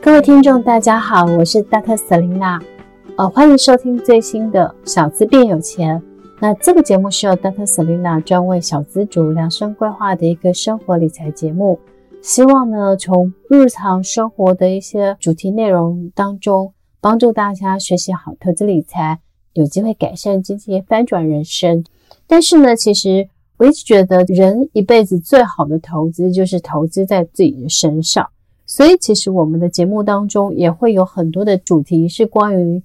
各位听众大家好，我是 Dr. Selina，欢迎收听最新的小资变有钱。那这个节目是由 Dr. Selina 专为小资族量身规划的一个生活理财节目，希望呢从日常生活的一些主题内容当中帮助大家学习好投资理财，有机会改善经济，翻转人生。但是呢，其实我一直觉得人一辈子最好的投资就是投资在自己的身上，所以其实我们的节目当中也会有很多的主题是关于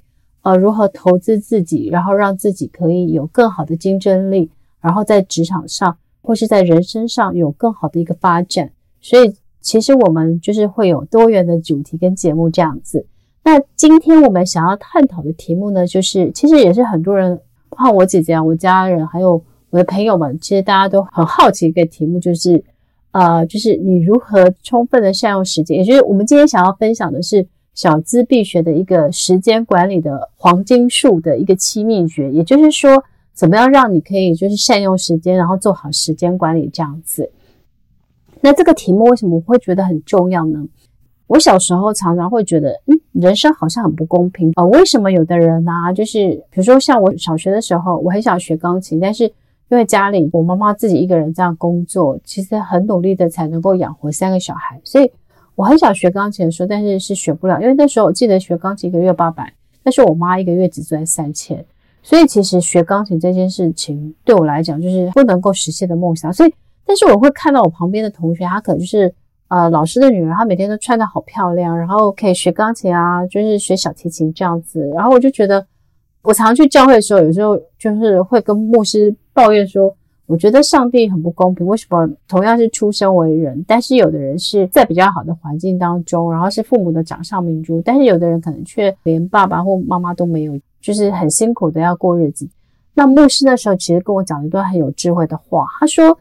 如何投资自己，然后让自己可以有更好的竞争力，然后在职场上或是在人生上有更好的一个发展。所以其实我们就是会有多元的主题跟节目这样子。那今天我们想要探讨的题目呢，就是其实也是很多人，包括我姐姐啊、我家人还有我的朋友们，其实大家都很好奇一个题目，就是你如何充分的善用时间，也就是我们今天想要分享的是小资必学的一个时间管理的黄金术的一个七秘诀，也就是说怎么样让你可以就是善用时间，然后做好时间管理这样子。那这个题目为什么我会觉得很重要呢？我小时候常常会觉得人生好像很不公平，为什么有的人啊，就是比如说像我小学的时候，我很想学钢琴，但是因为家里我妈妈自己一个人这样工作，其实很努力的才能够养活3个小孩，所以我很想学钢琴的时候，但是是学不了，因为那时候我记得学钢琴1个月800，但是我妈一个月只赚3000，所以其实学钢琴这件事情对我来讲就是不能够实现的梦想。所以但是我会看到我旁边的同学，她可能就是老师的女儿，她每天都穿得好漂亮，然后可以学钢琴啊，就是学小提琴这样子。然后我就觉得，我常去教会的时候，有时候就是会跟牧师抱怨说，我觉得上帝很不公平，为什么同样是出生为人，但是有的人是在比较好的环境当中，然后是父母的掌上明珠，但是有的人可能却连爸爸或妈妈都没有，就是很辛苦的要过日子。那牧师那时候其实跟我讲了一段很有智慧的话，他说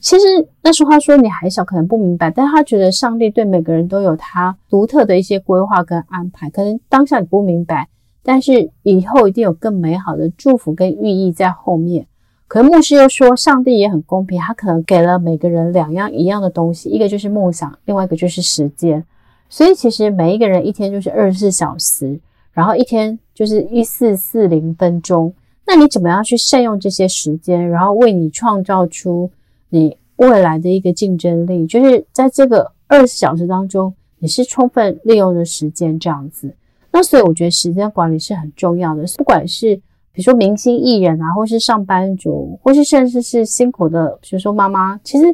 其实那时候他说你还小，可能不明白，但他觉得上帝对每个人都有他独特的一些规划跟安排，可能当下你不明白，但是以后一定有更美好的祝福跟寓意在后面。可是牧师又说，上帝也很公平，他可能给了每个人2样一样的东西，一个就是梦想，另外一个就是时间。所以其实每一个人一天就是24小时，然后一天就是1440分钟。那你怎么样去善用这些时间，然后为你创造出你未来的一个竞争力，就是在这个20小时当中你是充分利用的时间这样子。那所以我觉得时间管理是很重要的，不管是比如说明星艺人啊，或是上班族，或是甚至是辛苦的比如说妈妈，其实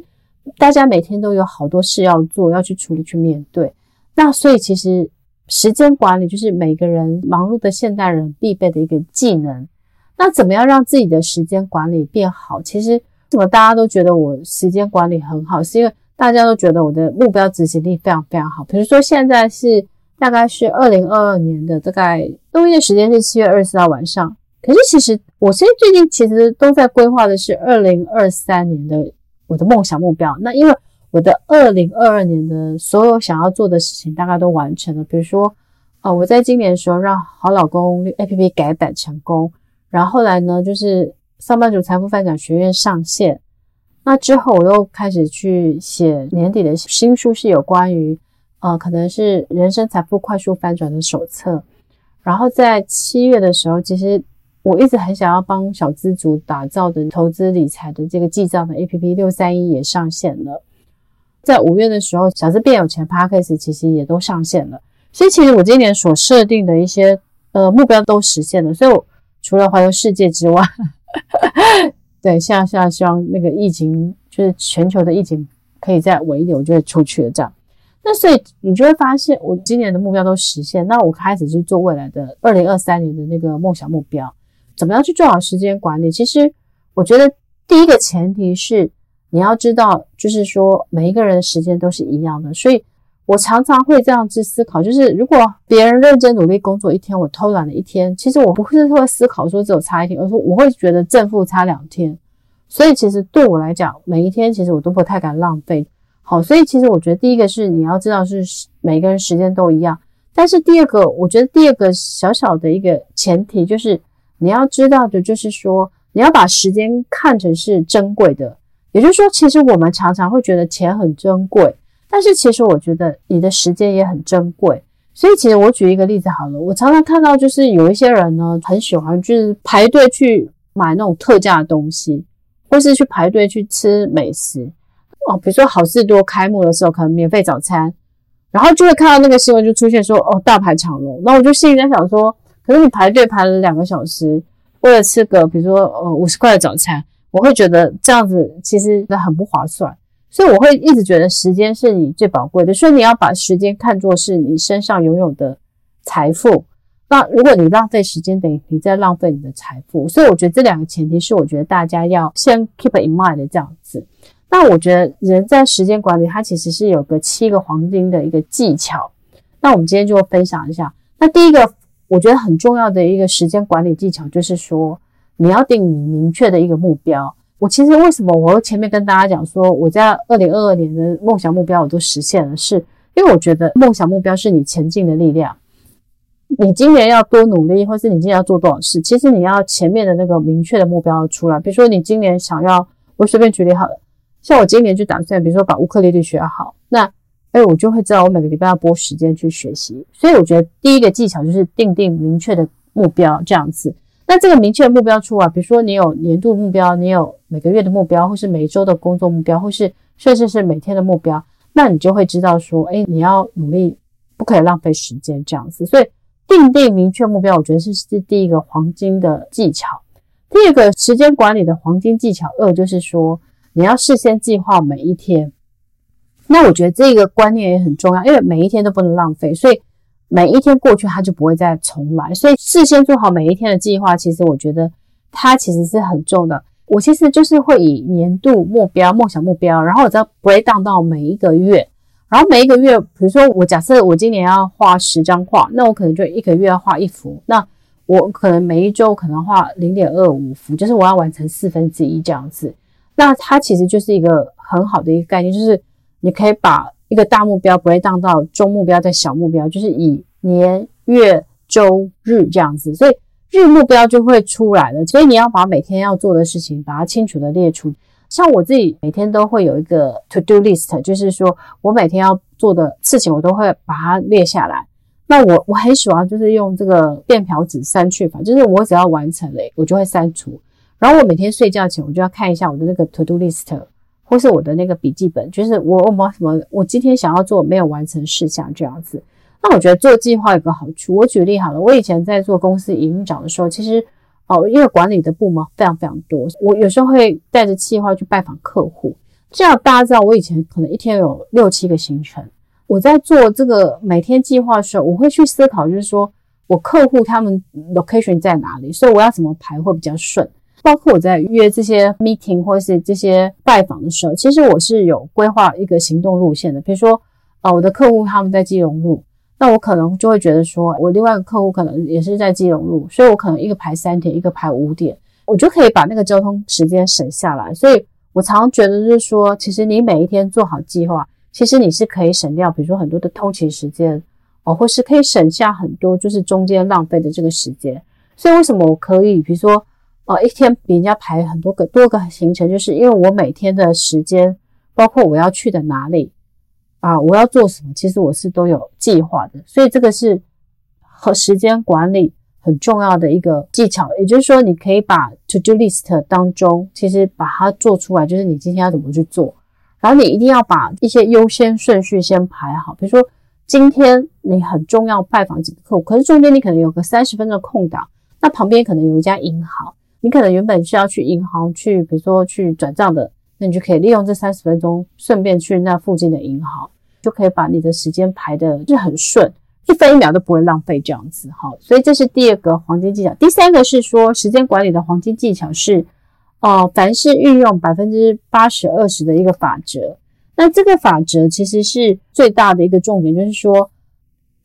大家每天都有好多事要做，要去处理，去面对。那所以其实时间管理就是每个人忙碌的现代人必备的一个技能。那怎么样让自己的时间管理变好？其实怎么大家都觉得我时间管理很好，是因为大家都觉得我的目标执行力非常非常好。比如说现在是大概是2022年的大概录音的时间是7月24号晚上，可是其实我现在最近其实都在规划的是2023年的我的梦想目标。那因为我的2022年的所有想要做的事情大概都完成了，比如说我在今年的时候让好老公 APP 改版成功，然后后来呢就是上班族财富发展学院上线。那之后我又开始去写年底的新书，是有关于可能是人生财富快速翻转的手册。然后在7月的时候，其实我一直很想要帮小资族打造的投资理财的这个记账的 APP631 也上线了。在5月的时候，小资变有钱 Podcast 其实也都上线了。所以其实我今年所设定的一些目标都实现了，所以我除了环游世界之外对，现在希望那个疫情，就是全球的疫情可以再稳一点，我就会出去了这样。那所以你就会发现我今年的目标都实现，那我开始去做未来的2023年的那个梦想目标。怎么样去做好时间管理？其实我觉得第一个前提是你要知道，就是说每一个人的时间都是一样的，所以我常常会这样去思考，就是如果别人认真努力工作1天，我偷懒了1天，其实我不是会思考说只有差1天，而是我会觉得正负差2天。所以其实对我来讲，每一天其实我都不太敢浪费。好，所以其实我觉得第一个是你要知道是每个人时间都一样，但是第二个，我觉得第二个小小的一个前提就是你要知道的，就是说你要把时间看成是珍贵的。也就是说，其实我们常常会觉得钱很珍贵，但是其实我觉得你的时间也很珍贵。所以其实我举一个例子好了，我常常看到就是有一些人呢很喜欢就是排队去买那种特价的东西，或是去排队去吃美食哦，比如说好事多开幕的时候可能免费早餐，然后就会看到那个新闻就出现说哦大排长龙，那我就心里在想说，可是你排队排了2个小时，为了吃个比如说50块的早餐，我会觉得这样子其实很不划算。所以我会一直觉得时间是你最宝贵的，所以你要把时间看作是你身上拥有的财富。那如果你浪费时间，等于你在浪费你的财富。所以我觉得这两个前提是我觉得大家要先 keep in mind 的这样子。那我觉得人在时间管理它其实是有个7个黄金的一个技巧，那我们今天就会分享一下。那第一个我觉得很重要的一个时间管理技巧就是说，你要定你明确的一个目标。我其实为什么我前面跟大家讲说我在2022年的梦想目标我都实现了，是因为我觉得梦想目标是你前进的力量。你今年要多努力，或是你今年要做多少事，其实你要前面的那个明确的目标出来。比如说你今年想要，我随便举例好了，像我今年就打算比如说把乌克丽丽学好，那我就会知道我每个礼拜要拨时间去学习。所以我觉得第一个技巧就是定明确的目标这样子。那这个明确的目标出来，比如说你有年度目标，你有每个月的目标，或是每周的工作目标，或是甚至是每天的目标，那你就会知道说你要努力，不可以浪费时间这样子。所以定明确目标我觉得是第一个黄金的技巧。第二个时间管理的黄金技巧2就是说，你要事先计划每一天。那我觉得这个观念也很重要，因为每一天都不能浪费，所以每一天过去它就不会再重来。所以事先做好每一天的计划，其实我觉得它其实是很重的。我其实就是会以年度目标、梦想目标，然后我再 break down 到每一个月，然后每一个月，比如说我假设我今年要画10张画，那我可能就一个月要画1幅，那我可能每一周可能画 0.25 幅，就是我要完成1/4这样子。那它其实就是一个很好的一个概念，就是你可以把一个大目标不会当到中目标再小目标，就是以年月周日这样子，所以日目标就会出来了。所以你要把每天要做的事情把它清楚的列出。像我自己每天都会有一个 to do list， 就是说我每天要做的事情我都会把它列下来。那我很喜欢就是用这个便条纸删去法，就是我只要完成了我就会删除，然后我每天睡觉前我就要看一下我的那个 to do list，或是我的那个笔记本，就是我有没有什么我今天想要做没有完成事项这样子。那我觉得做计划有个好处，我举例好了，我以前在做公司营运长的时候，其实因为管理的部门非常非常多，我有时候会带着计划去拜访客户。这样大家知道我以前可能一天有6-7个行程，我在做这个每天计划的时候，我会去思考就是说我客户他们 location 在哪里，所以我要怎么排会比较顺。包括我在约这些 meeting 或是这些拜访的时候，其实我是有规划一个行动路线的。比如说我的客户他们在基隆路，那我可能就会觉得说我另外一个客户可能也是在基隆路，所以我可能一个排3点，一个排5点，我就可以把那个交通时间省下来。所以我常常觉得就是说，其实你每一天做好计划，其实你是可以省掉比如说很多的通勤时间或是可以省下很多就是中间浪费的这个时间。所以为什么我可以比如说一天比人家排很多个行程，就是因为我每天的时间，包括我要去的哪里我要做什么，其实我是都有计划的。所以这个是和时间管理很重要的一个技巧，也就是说你可以把 to do list 当中其实把它做出来，就是你今天要怎么去做，然后你一定要把一些优先顺序先排好。比如说今天你很重要拜访几个客户，可是中间你可能有个30分钟的空档，那旁边可能有一家银行，你可能原本是要去银行去比如说去转账的，那你就可以利用这30分钟顺便去那附近的银行，就可以把你的时间排的就很顺，一分一秒都不会浪费这样子。好，所以这是第二个黄金技巧。第三个是说时间管理的黄金技巧是凡是运用 80-20 的一个法则。那这个法则其实是最大的一个重点，就是说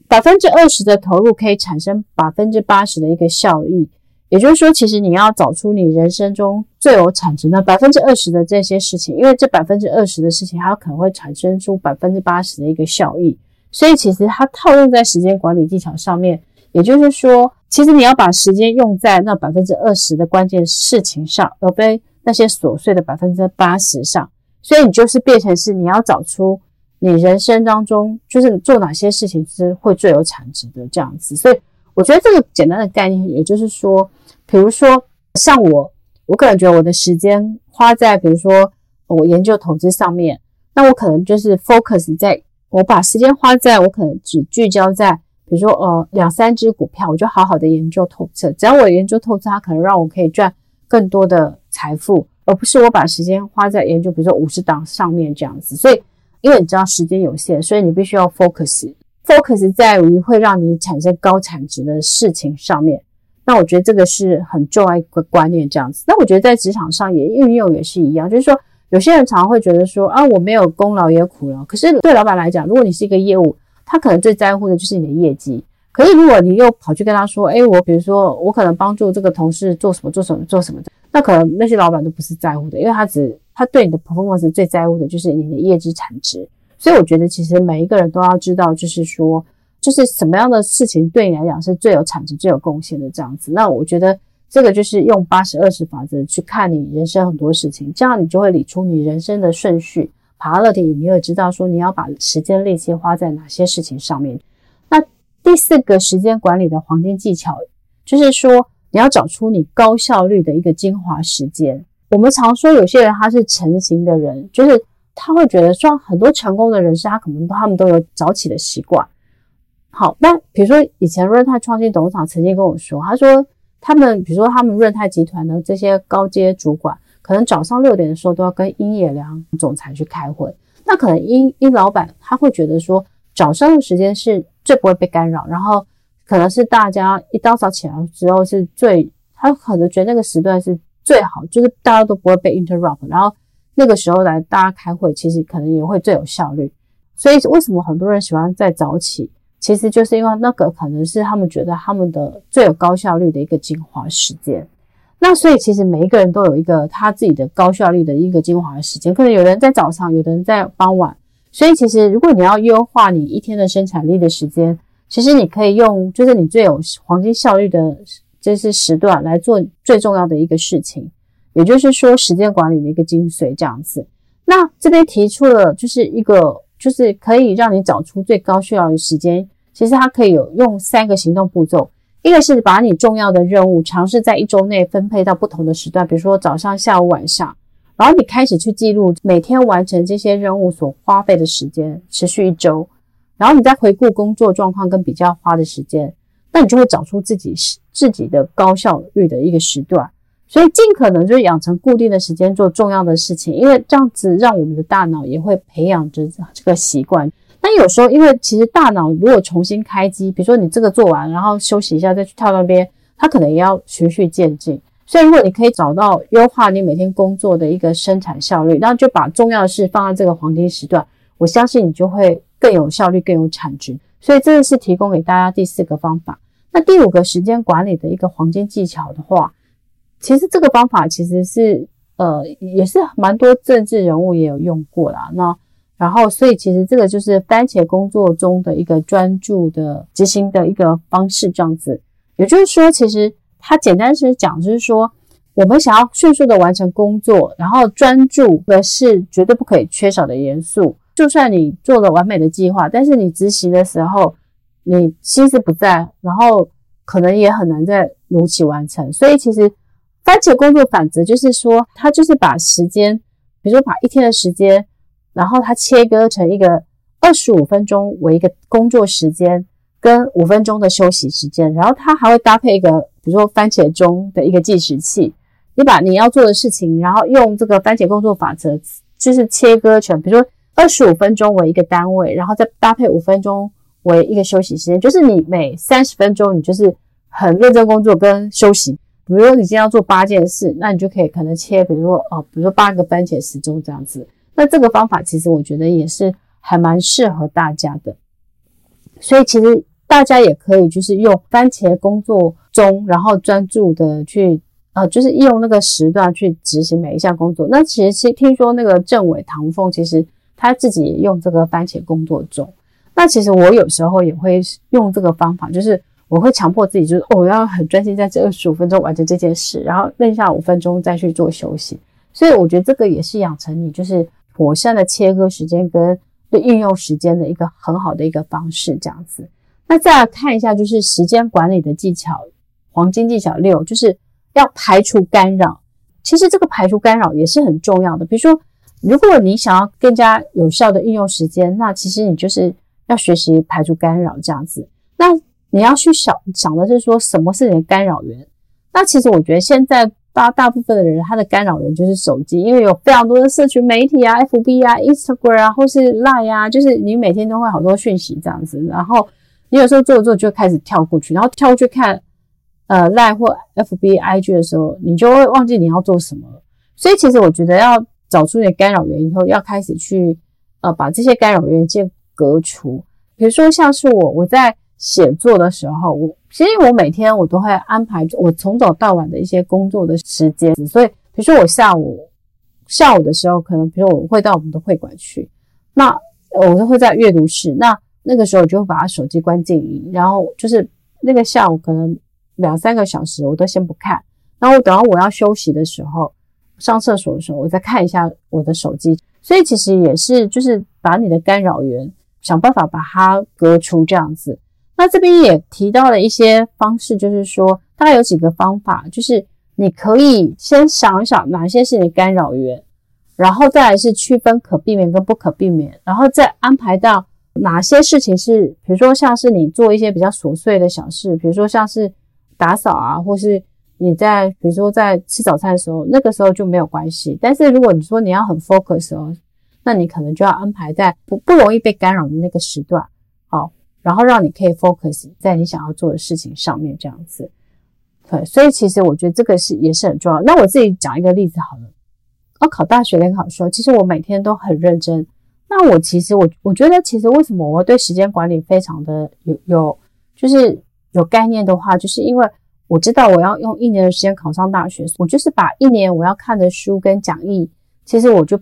20% 的投入可以产生 80% 的一个效益。也就是说其实你要找出你人生中最有产值的 20% 的这些事情，因为这 20% 的事情它可能会产生出 80% 的一个效益。所以其实它套用在时间管理技巧上面，也就是说其实你要把时间用在那 20% 的关键事情上，而非那些琐碎的 80% 上。所以你就是变成是你要找出你人生当中就是做哪些事情是会最有产值的这样子。所以我觉得这个简单的概念，也就是说比如说像我可能觉得我的时间花在比如说我研究投资上面，那我可能就是 focus 在我把时间花在我可能只聚焦在比如说两三只股票，我就好好的研究透彻，只要我研究透彻它可能让我可以赚更多的财富，而不是我把时间花在研究比如说50档上面这样子。所以因为你知道时间有限，所以你必须要 focus 在于会让你产生高产值的事情上面。那我觉得这个是很重要一个观念这样子。那我觉得在职场上也运用也是一样，就是说有些人常常会觉得说啊，我没有功劳也有苦劳，可是对老板来讲，如果你是一个业务，他可能最在乎的就是你的业绩。可是如果你又跑去跟他说我比如说我可能帮助这个同事做什么做什么做什么的，那可能那些老板都不是在乎的，因为他对你的 performance 最在乎的就是你的业绩产值。所以我觉得其实每一个人都要知道，就是说就是什么样的事情对你来讲是最有产值最有贡献的这样子。那我觉得这个就是用 80-20 法则去看你人生很多事情，这样你就会理出你人生的顺序 priority， 你会知道说你要把时间力气花在哪些事情上面。那第四个时间管理的黄金技巧就是说你要找出你高效率的一个精华时间。我们常说有些人他是成型的人，就是他会觉得说很多成功的人士他们都有早起的习惯。好，那比如说以前润泰创新董事长曾经跟我说，他说他们润泰集团的这些高阶主管可能早上6点的时候都要跟殷野良总裁去开会。那可能殷老板他会觉得说早上的时间是最不会被干扰，然后可能是大家一大早起来之后是最，他可能觉得那个时段是最好，就是大家都不会被 interrupt， 然后那个时候来大家开会其实可能也会最有效率。所以为什么很多人喜欢在早起，其实就是因为那个可能是他们觉得他们的最有高效率的一个精华时间。那所以其实每一个人都有一个他自己的高效率的一个精华时间，可能有人在早上，有的人在傍晚。所以其实如果你要优化你一天的生产力的时间，其实你可以用就是你最有黄金效率的就是时段来做最重要的一个事情，也就是说时间管理的一个精髓这样子。那这边提出了就是一个就是可以让你找出最高效率的时间，其实它可以有用3个行动步骤。一个是把你重要的任务尝试在1周内分配到不同的时段，比如说早上下午晚上，然后你开始去记录每天完成这些任务所花费的时间，持续1周，然后你再回顾工作状况跟比较花的时间，那你就会找出自己的高效率的一个时段。所以尽可能就是养成固定的时间做重要的事情，因为这样子让我们的大脑也会培养着这个习惯。那有时候因为其实大脑如果重新开机，比如说你这个做完然后休息一下再去跳那边，它可能也要循序渐进。所以如果你可以找到优化你每天工作的一个生产效率，那就把重要的事放在这个黄金时段，我相信你就会更有效率更有产值。所以这是提供给大家第4个方法。那第5个时间管理的一个黄金技巧的话，其实这个方法其实是也是蛮多政治人物也有用过啦。那然后所以其实这个就是番茄工作中的一个专注的执行的一个方式这样子。也就是说其实它简单是讲就是说我们想要迅速的完成工作，然后专注的是绝对不可以缺少的元素。就算你做了完美的计划，但是你执行的时候你心思不在，然后可能也很难再如期完成。所以其实番茄工作反则就是说它就是把时间比如说把一天的时间，然后它切割成一个25分钟为一个工作时间跟5分钟的休息时间，然后它还会搭配一个比如说番茄钟的一个计时器，你把你要做的事情然后用这个番茄工作法则就是切割成比如说25分钟为一个单位，然后再搭配5分钟为一个休息时间，就是你每30分钟你就是很认真工作跟休息。比如说你今天要做8件事，那你就可以可能切比如说8个番茄时钟这样子。那这个方法其实我觉得也是还蛮适合大家的，所以其实大家也可以就是用番茄工作中，然后专注的去就是用那个时段去执行每一项工作。那其实听说那个政委唐凤其实他自己也用这个番茄工作中，那其实我有时候也会用这个方法，就是我会强迫自己就是我要很专心在这25分钟完成这件事，然后剩下5分钟再去做休息。所以我觉得这个也是养成你就是妥善的切割时间跟就运用时间的一个很好的一个方式这样子。那再来看一下就是时间管理的技巧，黄金技巧6，就是要排除干扰。其实这个排除干扰也是很重要的，比如说如果你想要更加有效的运用时间，那其实你就是要学习排除干扰这样子。那你要去想的是说什么是你的干扰源。那其实我觉得现在大部分的人他的干扰源就是手机，因为有非常多的社群媒体啊， FB 啊， Instagram 啊，或是 LINE 啊，就是你每天都会好多讯息这样子，然后你有时候做着做就开始跳过去，然后跳过去看LINE 或 FB IG 的时候，你就会忘记你要做什么了。所以其实我觉得要找出你的干扰源以后，要开始去把这些干扰源先隔除。比如说像是我在写作的时候，其实我每天我都会安排我从早到晚的一些工作的时间，所以比如说我下午的时候，可能比如说我会到我们的会馆去，那我就会在阅读室，那个时候我就会把手机关静音，然后就是那个下午可能2-3个小时我都先不看，然后等到我要休息的时候，上厕所的时候我再看一下我的手机。所以其实也是就是把你的干扰源想办法把它隔除这样子。那这边也提到了一些方式，就是说大概有几个方法，就是你可以先想一想哪些是你的干扰源，然后再来是区分可避免跟不可避免，然后再安排到哪些事情是比如说像是你做一些比较琐碎的小事，比如说像是打扫啊，或是你在比如说在吃早餐的时候，那个时候就没有关系。但是如果你说你要很 focus 哦，那你可能就要安排在不容易被干扰的那个时段，好，然后让你可以 focus 在你想要做的事情上面这样子。对，所以其实我觉得这个也是很重要。那我自己讲一个例子好了，考大学联考的时候，其实我每天都很认真。那我其实我觉得其实为什么我对时间管理非常的有概念的话，就是因为我知道我要用1年的时间考上大学，我就是把1年我要看的书跟讲义，其实我就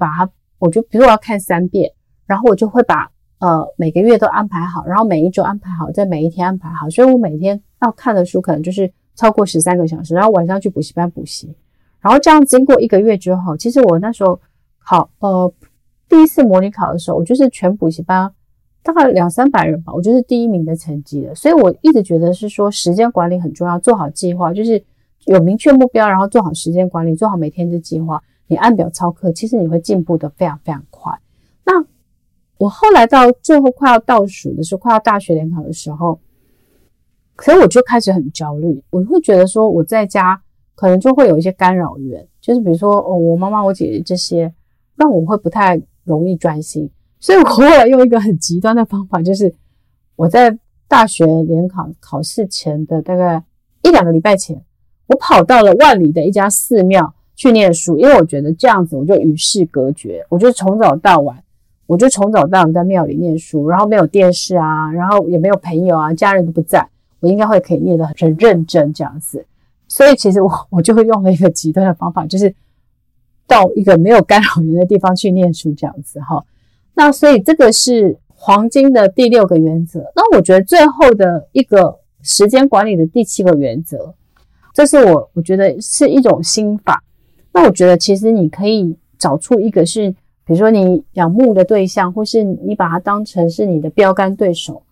比如我要看3遍，然后我就会把每个月都安排好，然后每一周安排好，在每一天安排好，所以我每天要看的书可能就是超过13个小时，然后晚上去补习班补习，然后这样经过1个月之后，其实我那时候考第一次模拟考的时候，我就是全补习班大概200-300人吧，我就是第1名的成绩了。所以我一直觉得是说时间管理很重要，做好计划，就是有明确目标，然后做好时间管理，做好每天的计划，你按表操课，其实你会进步的非常非常快。那我后来到最后快要倒数的时候，快要大学联考的时候，可是我就开始很焦虑，我会觉得说我在家可能就会有一些干扰源，就是比如说我妈妈我姐姐这些，让我会不太容易专心。所以我后来用一个很极端的方法，就是我在大学联考考试前的大概1-2个礼拜前，我跑到了万里的一家寺庙去念书，因为我觉得这样子我就与世隔绝，我就从早到晚在庙里念书，然后没有电视啊，然后也没有朋友啊，家人都不在，我应该会可以念得很认真这样子。所以其实我就会用了一个极端的方法，就是到一个没有干扰源的地方去念书这样子齁。那所以这个是黄金的第6个原则。那我觉得最后的一个时间管理的第7个原则，这是我觉得是一种心法。那我觉得其实你可以找出一个是比如说你仰慕的对象，或是你把它当成是你的标杆对手。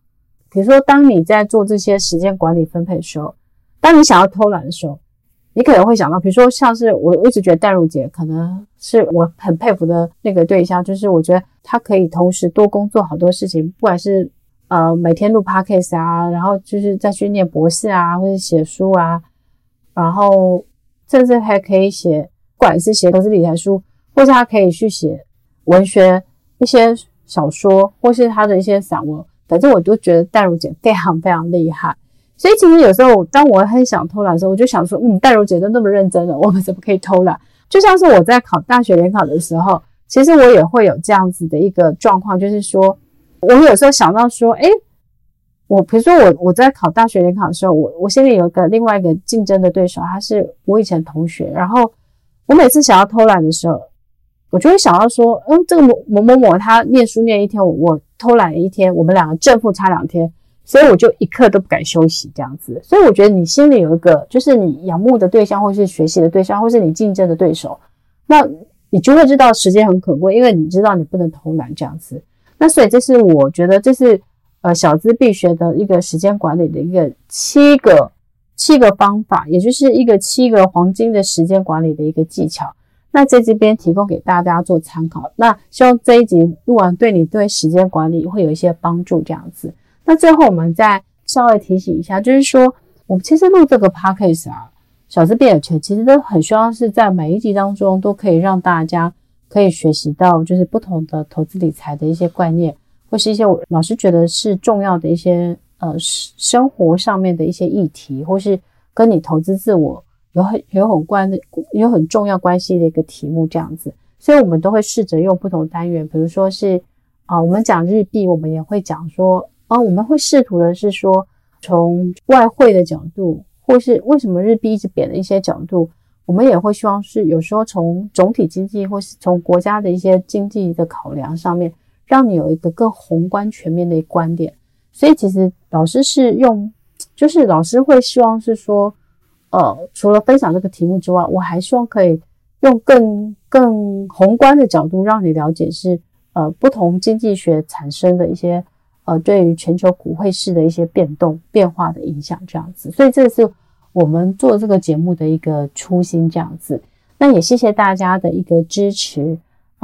比如说当你在做这些时间管理分配的时候，当你想要偷懒的时候，你可能会想到比如说像是我一直觉得淡如姐可能是我很佩服的那个对象，就是我觉得她可以同时多工作好多事情，不管是每天录 Podcast 啊，然后就是再去念博士啊，或者写书啊，然后甚至还可以写不管是写投资理财书，或是她可以去写文学一些小说，或是她的一些散文，反正我都觉得淡如姐非常非常厉害。所以其实有时候当我很想偷懒的时候，我就想说淡如姐都那么认真了，我们怎么可以偷懒。就像是我在考大学联考的时候，其实我也会有这样子的一个状况，就是说我有时候想到说比如说我在考大学联考的时候，我心里有另外一个竞争的对手，他是我以前同学，然后我每次想要偷懒的时候，我就会想到说这个某某某他念书念1天，我偷懒1天，我们两个正负差2天，所以我就一刻都不敢休息这样子。所以我觉得你心里有一个就是你仰慕的对象，或是学习的对象，或是你竞争的对手，那你就会知道时间很可贵，因为你知道你不能偷懒这样子。那所以这是我觉得这是小资必学的一个时间管理的一个七个方法，也就是一个7个黄金的时间管理的一个技巧。那在这边提供给大家做参考，那希望这一集录完对你对时间管理会有一些帮助这样子。那最后我们再稍微提醒一下，就是说我们其实录这个 podcast 啊，小资必学其实都很希望是在每一集当中都可以让大家可以学习到就是不同的投资理财的一些观念，或是一些我老师觉得是重要的一些生活上面的一些议题，或是跟你投资自我有很重要关系的一个题目这样子。所以我们都会试着用不同单元，比如说是我们讲日币，我们也会讲说我们会试图的是说从外汇的角度，或是为什么日币一直贬的一些角度，我们也会希望是有时候从总体经济或是从国家的一些经济的考量上面，让你有一个更宏观全面的观点。所以其实老师会希望是说除了分享这个题目之外，我还希望可以用更宏观的角度让你了解是不同经济学产生的一些对于全球股汇市的一些变化的影响这样子。所以这是我们做这个节目的一个初心这样子。那也谢谢大家的一个支持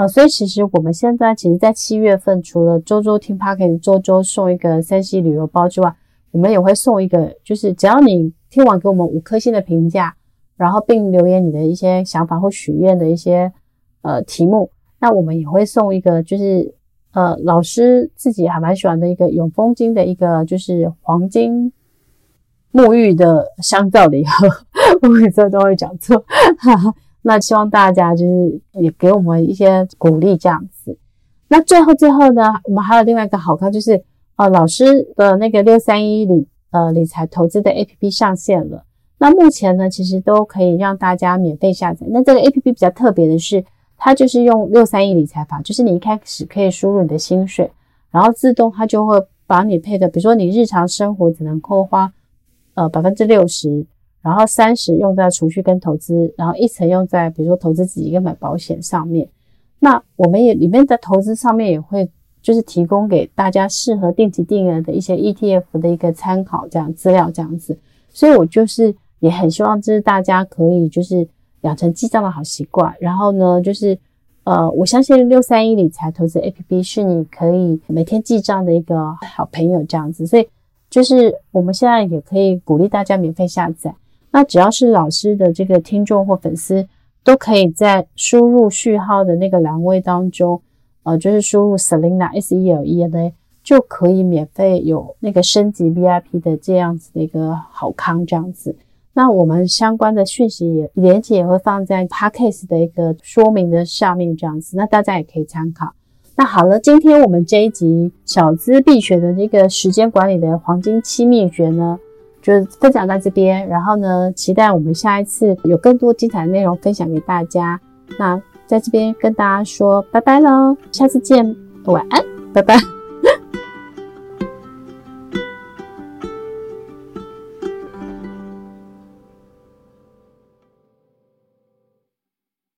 所以其实我们现在在7月份，除了周周听 Podcast 周周送一个3C 旅游包之外，我们也会送一个，就是只要你听完给我们5颗星的评价，然后并留言你的一些想法或许愿的一些题目，那我们也会送一个就是老师自己还蛮喜欢的一个永丰金的一个就是黄金沐浴的香皂礼盒，我每次都会讲错那希望大家就是也给我们一些鼓励这样子。那最后呢，我们还有另外一个好康，就是老师的那个631理财投资的 APP 上线了。那目前呢其实都可以让大家免费下载。那这个 APP 比较特别的是，它就是用631理财法，就是你一开始可以输入你的薪水，然后自动它就会把你配的，比如说你日常生活只能够花60%， 然后30% 用在储蓄跟投资，然后10%用在比如说投资自己跟买保险上面。那我们也里面在投资上面也会就是提供给大家适合定期定额的一些 ETF 的一个参考这样资料这样子。所以我就是也很希望就是大家可以就是养成记账的好习惯，然后呢就是我相信631理财投资 APP 是你可以每天记账的一个好朋友这样子。所以就是我们现在也可以鼓励大家免费下载。那只要是老师的这个听众或粉丝，都可以在输入序号的那个栏位当中就是输入 Selina SELINA 就可以免费有那个升级 VIP 的这样子的一个好康这样子。那我们相关的讯息连结也会放在 Podcast 的一个说明的下面这样子，那大家也可以参考。那好了，今天我们这一集小资必学的这个时间管理的黄金7秘诀呢就分享到这边，然后呢期待我们下一次有更多精彩的内容分享给大家。那在这边跟大家说拜拜咯，下次见，晚安，拜拜。